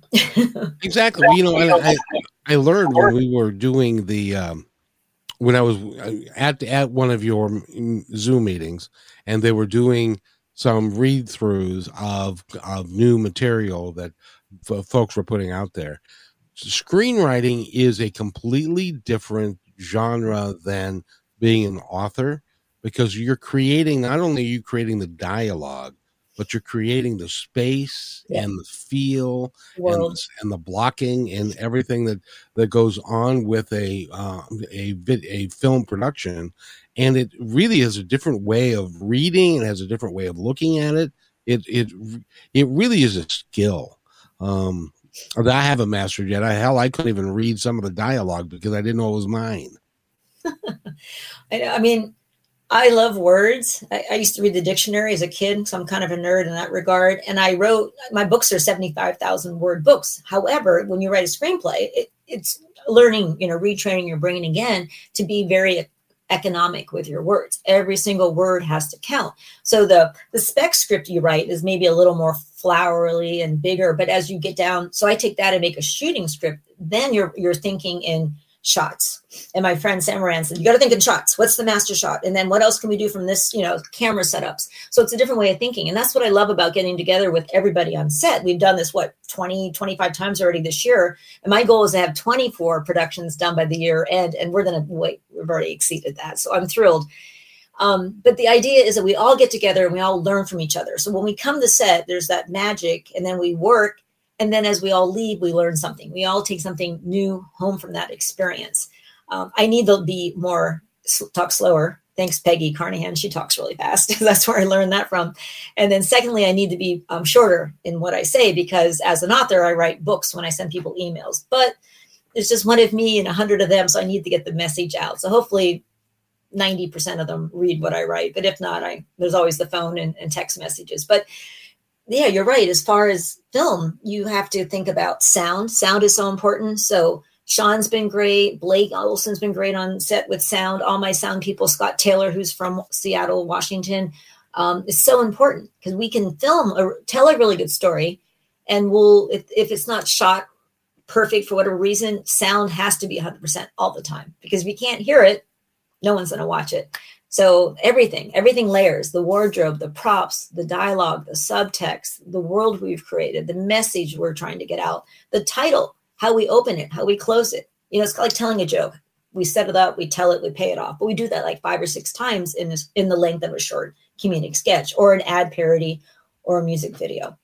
Exactly. You know, and I, I learned when we were doing the, um, when I was at at one of your Zoom meetings, and they were doing some read-throughs of, of new material that f- folks were putting out there. Screenwriting is a completely different genre than being an author, because you're creating, not only are you creating the dialogue, but you're creating the space yeah. and the feel and, and the blocking and everything that, that goes on with a, uh, a a film production. And it really is a different way of reading. It has a different way of looking at it. It, it, it really is a skill. Um, that I haven't mastered yet. I, hell, I couldn't even read some of the dialogue because I didn't know it was mine. I, I mean, I love words. I, I used to read the dictionary as a kid, so I'm kind of a nerd in that regard. And I wrote, my books are seventy-five thousand word books. However, when you write a screenplay, it, it's learning, you know, retraining your brain again to be very economic with your words. Every single word has to count. So the, the spec script you write is maybe a little more flowery and bigger, but as you get down, so I take that and make a shooting script, then you're you're thinking in shots. And my friend Sam Moran said, you got to think in shots. What's the master shot? And then what else can we do from this, you know, camera setups? So it's a different way of thinking. And that's what I love about getting together with everybody on set. We've done this, what, twenty, twenty-five times already this year. And my goal is to have twenty-four productions done by the year end. And we're going to wait. We've already exceeded that. So I'm thrilled. Um, but the idea is that we all get together and we all learn from each other. So when we come to set, there's that magic, and then we work. And then as we all leave, we learn something. We all take something new home from that experience. Um, I need to be more, talk slower. Thanks, Peggy Carnahan. She talks really fast. That's where I learned that from. And then secondly, I need to be um, shorter in what I say, because as an author, I write books when I send people emails. But it's just one of me and a hundred of them, so I need to get the message out. So hopefully ninety percent of them read what I write. But if not, I there's always the phone and, and text messages. But yeah, you're right. As far as film, you have to think about sound. Sound is so important. So Sean's been great. Blake Olson's been great on set with sound. All my sound people, Scott Taylor, who's from Seattle, Washington, um, is so important, because we can film or tell a really good story, and we'll if, if it's not shot perfect for whatever reason, sound has to be one hundred percent all the time, because if we can't hear it, no one's going to watch it. So everything, everything layers, the wardrobe, the props, the dialogue, the subtext, the world we've created, the message we're trying to get out, the title, how we open it, how we close it. You know, it's like telling a joke. We set it up, we tell it, we pay it off. But we do that like five or six times in this, in the length of a short comedic sketch or an ad parody or a music video.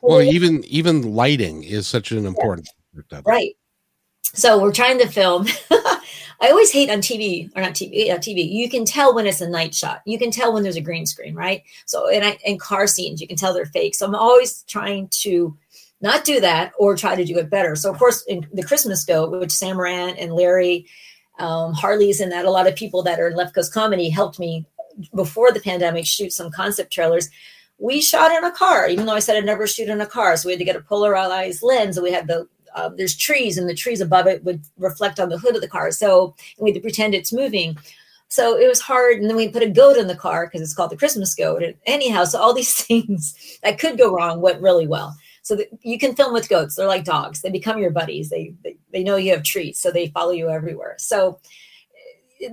Well, well even even lighting is such an important yeah, right. So we're trying to film. I always hate on T V, or not T V, yeah, T V. You can tell when it's a night shot. You can tell when there's a green screen, right? So, and, I, and car scenes, you can tell they're fake. So I'm always trying to not do that or try to do it better. So, of course, in the Christmas Go, which Sam Moran and Larry um, Harley's in that, a lot of people that are in Left Coast Comedy helped me before the pandemic shoot some concept trailers. We shot in a car, even though I said I'd never shoot in a car. So we had to get a polarized lens, and we had the Uh, there's trees, and the trees above it would reflect on the hood of the car. So and we had to pretend it's moving. So it was hard. And then we put a goat in the car, because it's called the Christmas goat. And anyhow, so all these things that could go wrong went really well. So the, you can film with goats. They're like dogs. They become your buddies. They, they they know you have treats, so they follow you everywhere. So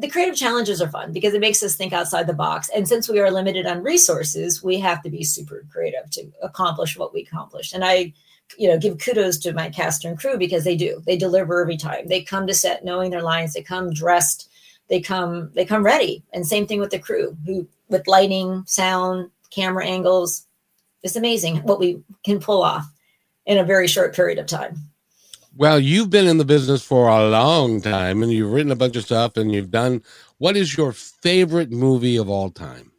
the creative challenges are fun, because it makes us think outside the box. And since we are limited on resources, we have to be super creative to accomplish what we accomplished. And I you know, give kudos to my cast and crew, because they do, they deliver every time. They come to set knowing their lines, they come dressed, they come, they come ready. And same thing with the crew, who with lighting, sound, camera angles. It's amazing what we can pull off in a very short period of time. Well, you've been in the business for a long time, and you've written a bunch of stuff, and you've done, what is your favorite movie of all time?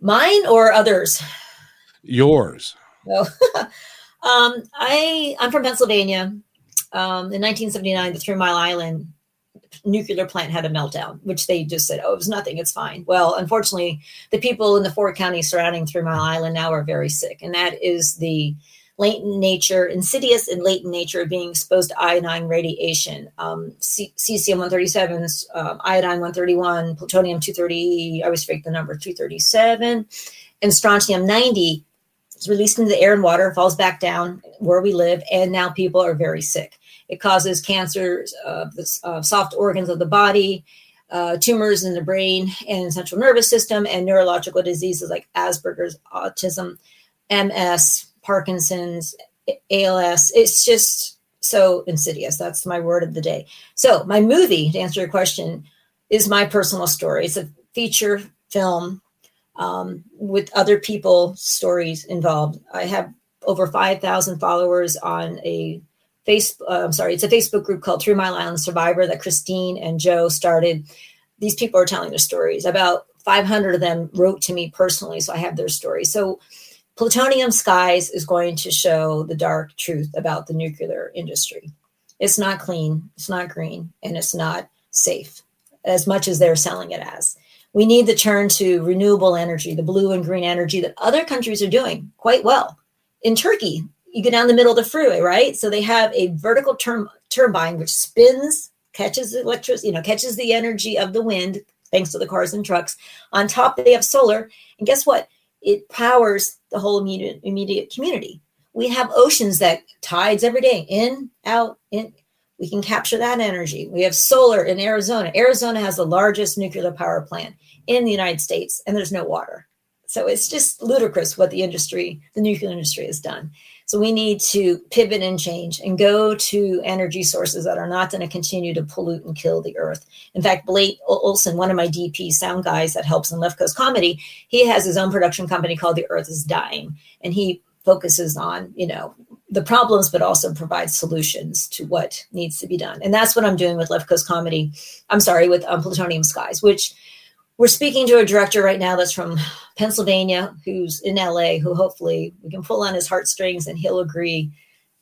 Mine or others? Yours. No. Um, I, I'm from Pennsylvania. Um, in nineteen seventy-nine, the Three Mile Island nuclear plant had a meltdown, which they just said, oh, it was nothing, it's fine. Well, unfortunately, the people in the four counties surrounding Three Mile Island now are very sick. And that is the latent nature, insidious and latent nature of being exposed to iodine radiation. Um, C- cesium one thirty-seven, um, iodine one thirty-one, plutonium two thirty, I always fake the number, two thirty-seven, and strontium ninety is released into the air and water, falls back down where we live, and now people are very sick. It causes cancer of the uh, soft organs of the body, uh, tumors in the brain and central nervous system, and neurological diseases like Asperger's, autism, M S, Parkinson's, A L S. It's just so insidious. That's my word of the day. So my movie, to answer your question, is my personal story. It's a feature film um, with other people's stories involved. I have over five thousand followers on a Facebook, uh, I'm sorry, it's a Facebook group called Three Mile Island Survivor that Christine and Joe started. These people are telling their stories. About five hundred of them wrote to me personally, so I have their stories. So Plutonium Skies is going to show the dark truth about the nuclear industry. It's not clean, it's not green, and it's not safe as much as they're selling it as. We need to turn to renewable energy, the blue and green energy that other countries are doing quite well. In Turkey, you go down the middle of the freeway, right? So they have a vertical tur- turbine which spins, catches the electricity, you know, catches the energy of the wind, thanks to the cars and trucks. On top, they have solar. And guess what? It powers the whole immediate, immediate community. We have oceans that tides every day, in, out, in. We can capture that energy. We have solar in Arizona. Arizona has the largest nuclear power plant in the United States, and there's no water. So it's just ludicrous what the industry, the nuclear industry has done. So we need to pivot and change and go to energy sources that are not going to continue to pollute and kill the earth. In fact, Blake Olson, one of my D P sound guys that helps in Left Coast Comedy, he has his own production company called The Earth is Dying. And he focuses on, you know, the problems, but also provides solutions to what needs to be done. And that's what I'm doing with Left Coast Comedy. I'm sorry, with um, Plutonium Skies, which we're speaking to a director right now that's from Pennsylvania, who's in L A, who hopefully we can pull on his heartstrings and he'll agree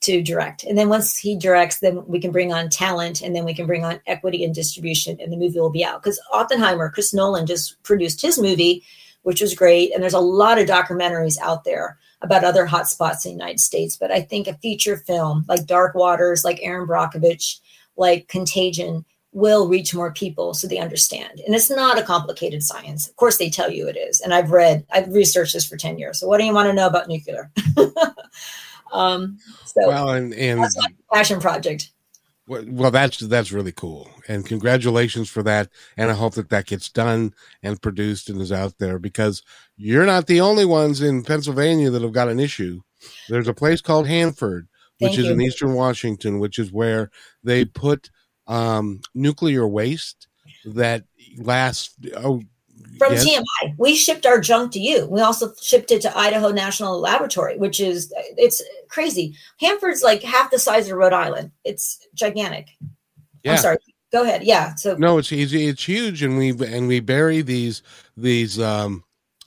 to direct. And then once he directs, then we can bring on talent, and then we can bring on equity and distribution, and the movie will be out. Because Oppenheimer, Chris Nolan just produced his movie, which was great. And there's a lot of documentaries out there about other hot spots in the United States. But I think a feature film like Dark Waters, like Aaron Brockovich, like Contagion, will reach more people so they understand. And it's not a complicated science. Of course, they tell you it is. And I've read, I've researched this for ten years. So what do you want to know about nuclear? um, so well, and, and that's my passion project. Well, well, that's, that's really cool. And congratulations for that. And I hope that that gets done and produced and is out there, because you're not the only ones in Pennsylvania that have got an issue. There's a place called Hanford, which Thank is you. in Eastern Washington, which is where they put um nuclear waste that lasts oh from yes. T M I. We shipped our junk to you. We also shipped it to Idaho National Laboratory, which is it's crazy. Hanford's like half the size of Rhode Island. It's gigantic. Yeah. I'm sorry. Go ahead. Yeah. So no, it's easy. It's huge, and we and we bury these these um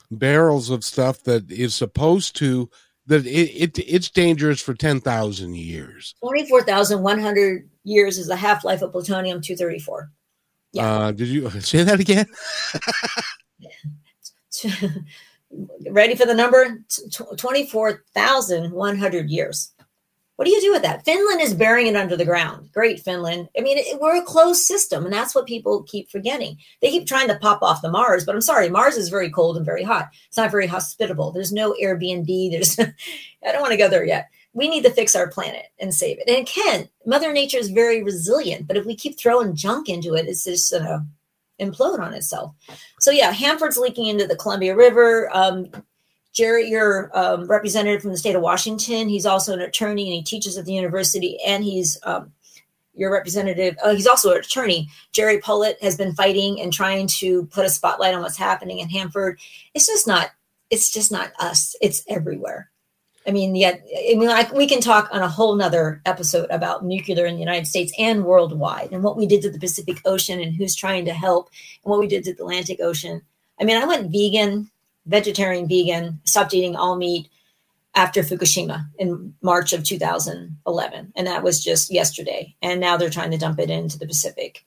barrels of stuff that is supposed to that it, it it's dangerous for ten thousand years. Twenty four thousand one hundred. years is the half-life of plutonium two thirty-four. Yeah. Uh, did you say that again? Ready for the number? twenty-four thousand one hundred years. What do you do with that? Finland is burying it under the ground. Great, Finland. I mean, it, we're a closed system, and that's what people keep forgetting. They keep trying to pop off the Mars, but I'm sorry, Mars is very cold and very hot. It's not very hospitable. There's no Airbnb. There's I don't want to go there yet. We need to fix our planet and save it. And it can. Mother Nature is very resilient, but if we keep throwing junk into it, it's just going to implode on itself. So yeah, Hanford's leaking into the Columbia River. Um, Jerry, your um, representative from the state of Washington, he's also an attorney and he teaches at the university, and he's um, your representative. Oh, he's also an attorney. Jerry Pollett has been fighting and trying to put a spotlight on what's happening in Hanford. It's just not, it's just not us. It's everywhere. I mean, yeah, I mean, like we can talk on a whole nother episode about nuclear in the United States and worldwide, and what we did to the Pacific Ocean and who's trying to help and what we did to the Atlantic Ocean. I mean, I went vegan, vegetarian, vegan, stopped eating all meat after Fukushima in March of two thousand eleven. And that was just yesterday. And now they're trying to dump it into the Pacific.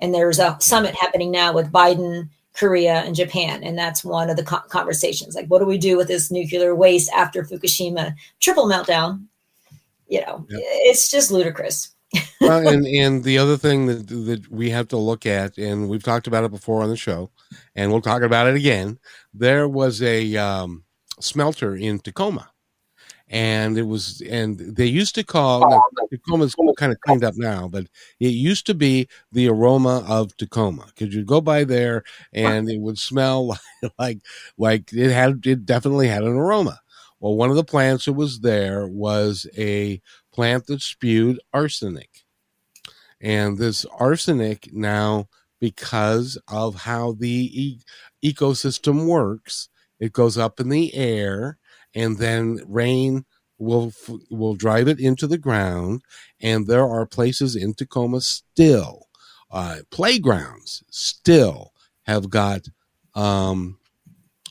And there's a summit happening now with Biden, Korea, and Japan. And that's one of the co- conversations. Like, what do we do with this nuclear waste after Fukushima? Triple meltdown. You know, yep. It's just ludicrous. Well, and, and the other thing that, that we have to look at, and we've talked about it before on the show, and we'll talk about it again, there was a um, smelter in Tacoma. And it was, and they used to call, now, Tacoma's kind of cleaned up now, but it used to be the aroma of Tacoma. Because you'd go by there and it would smell like, like, like it had, it definitely had an aroma. Well, one of the plants that was there was a plant that spewed arsenic. And this arsenic now, because of how the e- ecosystem works, it goes up in the air. And then rain will will drive it into the ground. And there are places in Tacoma still, uh, playgrounds still have got um,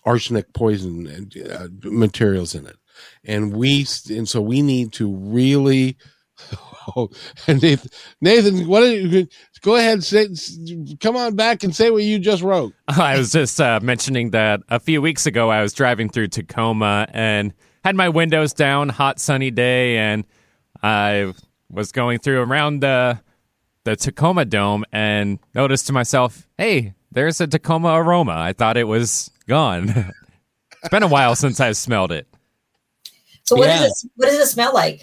arsenic poison and, uh, materials in it. And we and so we need to really. Oh, Nathan, Nathan, what? You, go ahead, say, come on back and say what you just wrote. I was just uh, mentioning that a few weeks ago I was driving through Tacoma and had my windows down, hot sunny day, and I was going through around the the Tacoma Dome and noticed to myself, "Hey, there's a Tacoma aroma." I thought it was gone. It's been a while since I've smelled it. So, what yeah. does it, what does it smell like?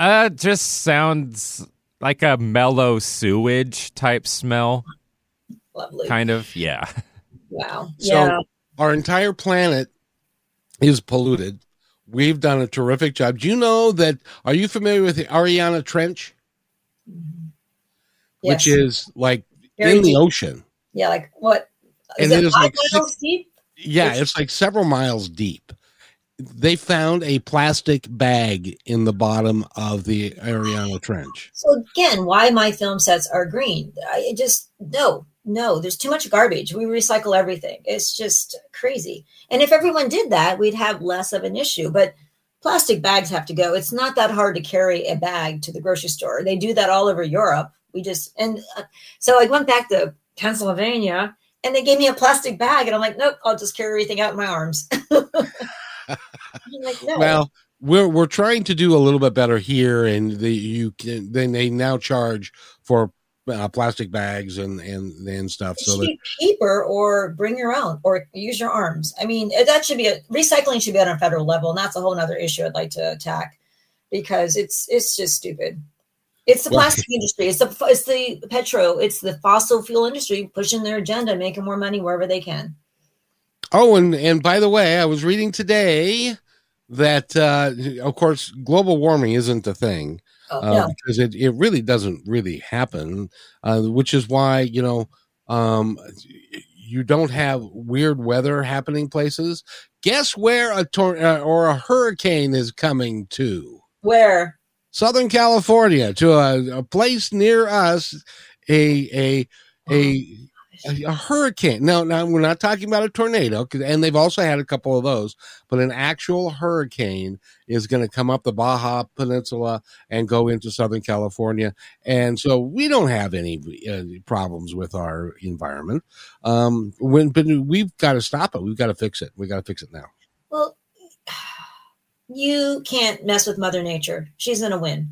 Uh, just sounds like a mellow sewage type smell. Lovely. Kind of, yeah. Wow. So yeah. Our entire planet is polluted. We've done a terrific job. Do you know that, are you familiar with the Ariana Trench? Yes. Which is like Very in deep. the ocean. Yeah, like what? Is and it, it is five like miles six, deep? Yeah, it's, it's like several miles deep. They found a plastic bag in the bottom of the Ariana Trench. So again, why my film sets are green? I just, no, no, there's too much garbage. We recycle everything. It's just crazy. And if everyone did that, we'd have less of an issue, but plastic bags have to go. It's not that hard to carry a bag to the grocery store. They do that all over Europe. We just, and uh, so I went back to Pennsylvania and they gave me a plastic bag and I'm like, nope, I'll just carry everything out in my arms. Like, no. Well, we're we're trying to do a little bit better here, and the, you can then they now charge for uh, plastic bags and and and stuff. It so that, paper or bring your own or use your arms. I mean, that should be a recycling should be on a federal level, and that's a whole other issue I'd like to attack because it's it's just stupid. It's the plastic well, industry. It's the it's the petro. It's the fossil fuel industry pushing their agenda, making more money wherever they can. Oh, and, and by the way, I was reading today that, uh, of course, global warming isn't a thing oh, uh, no. because it, it really doesn't really happen, uh, which is why, you know, um, you don't have weird weather happening places. Guess where a tor- uh, or a hurricane is coming to? Where? Southern California, to a, a place near us, a a a. A hurricane. Now, now, we're not talking about a tornado, and they've also had a couple of those, but an actual hurricane is going to come up the Baja Peninsula and go into Southern California. And so we don't have any uh, problems with our environment. Um, when, but we've got to stop it. We've got to fix it. We've got to fix it now. Well, you can't mess with Mother Nature. She's going to win.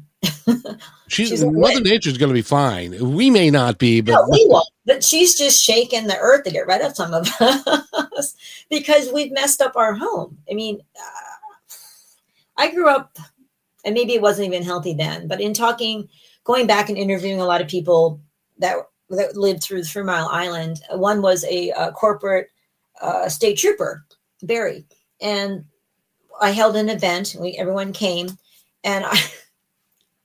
she's, she's Mother Nature's going to be fine. We may not be, but no, we won't. But she's just shaking the earth to get rid of some of us because we've messed up our home. I mean, uh, I grew up, and maybe it wasn't even healthy then. But in talking, going back and interviewing a lot of people that that lived through Three Mile Island, one was a, a corporate uh, state trooper, Barry, and I held an event. And we, everyone came, and I.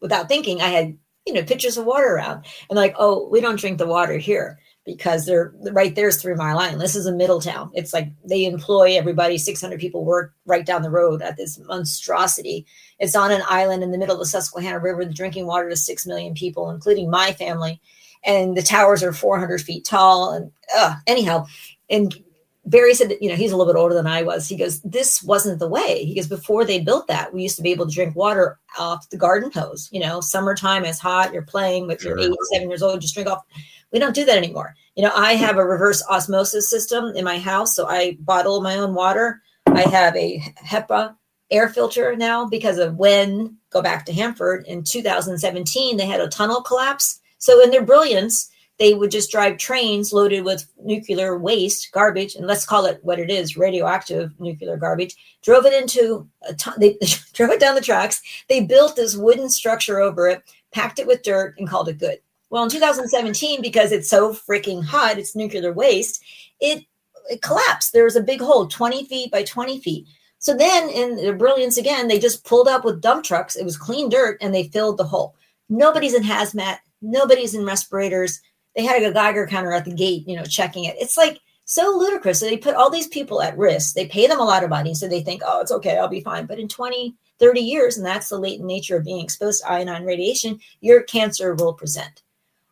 Without thinking, I had, you know, pitchers of water around and like, oh, we don't drink the water here because they're right there's Three Mile Island. This is a middle town. It's like they employ everybody. six hundred people work right down the road at this monstrosity. It's on an island in the middle of the Susquehanna River, the drinking water to six million people, including my family. And the towers are four hundred feet tall. And uh, anyhow, and Barry said, that, you know, he's a little bit older than I was. He goes, this wasn't the way. He goes, before they built that, we used to be able to drink water off the garden hose. You know, summertime is hot. You're playing with sure. your eight, seven years old. Just drink off. We don't do that anymore. You know, I have a reverse osmosis system in my house, so I bottle my own water. I have a HEPA air filter now because of when, go back to Hanford, in two thousand seventeen, they had a tunnel collapse. So in their brilliance, they would just drive trains loaded with nuclear waste, garbage, and let's call it what it is, radioactive nuclear garbage, drove it into, a t- they drove it down the tracks. They built this wooden structure over it, packed it with dirt, and called it good. Well, in two thousand seventeen, because it's so freaking hot, it's nuclear waste, it, it collapsed. There was a big hole, twenty feet by twenty feet. So then in the brilliance again, they just pulled up with dump trucks. It was clean dirt, and they filled the hole. Nobody's in hazmat. Nobody's in respirators. They had a Geiger counter at the gate, you know, checking it. It's like so ludicrous. So they put all these people at risk. They pay them a lot of money. So they think, oh, it's okay, I'll be fine. But in twenty, thirty years, and that's the latent nature of being exposed to iodine radiation, your cancer will present.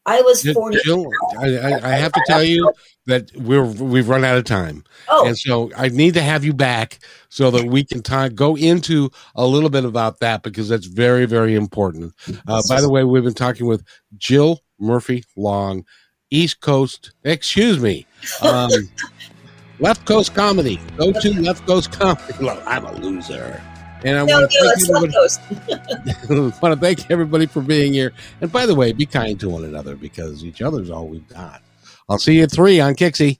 I was forty. Jill, I, I, I have to tell you that we're, we've run out of time. Oh. And so I need to have you back so that we can time, go into a little bit about that, because that's very, very important. Uh, by the way, we've been talking with Jill Murphy Long, East Coast, excuse me, um, Left Coast Comedy. Go to Left Coast Comedy. Look, I'm a loser. And I no, want, to no, want to thank everybody for being here. And by the way, be kind to one another, because each other's all we've got. I'll see you at three on K I X I.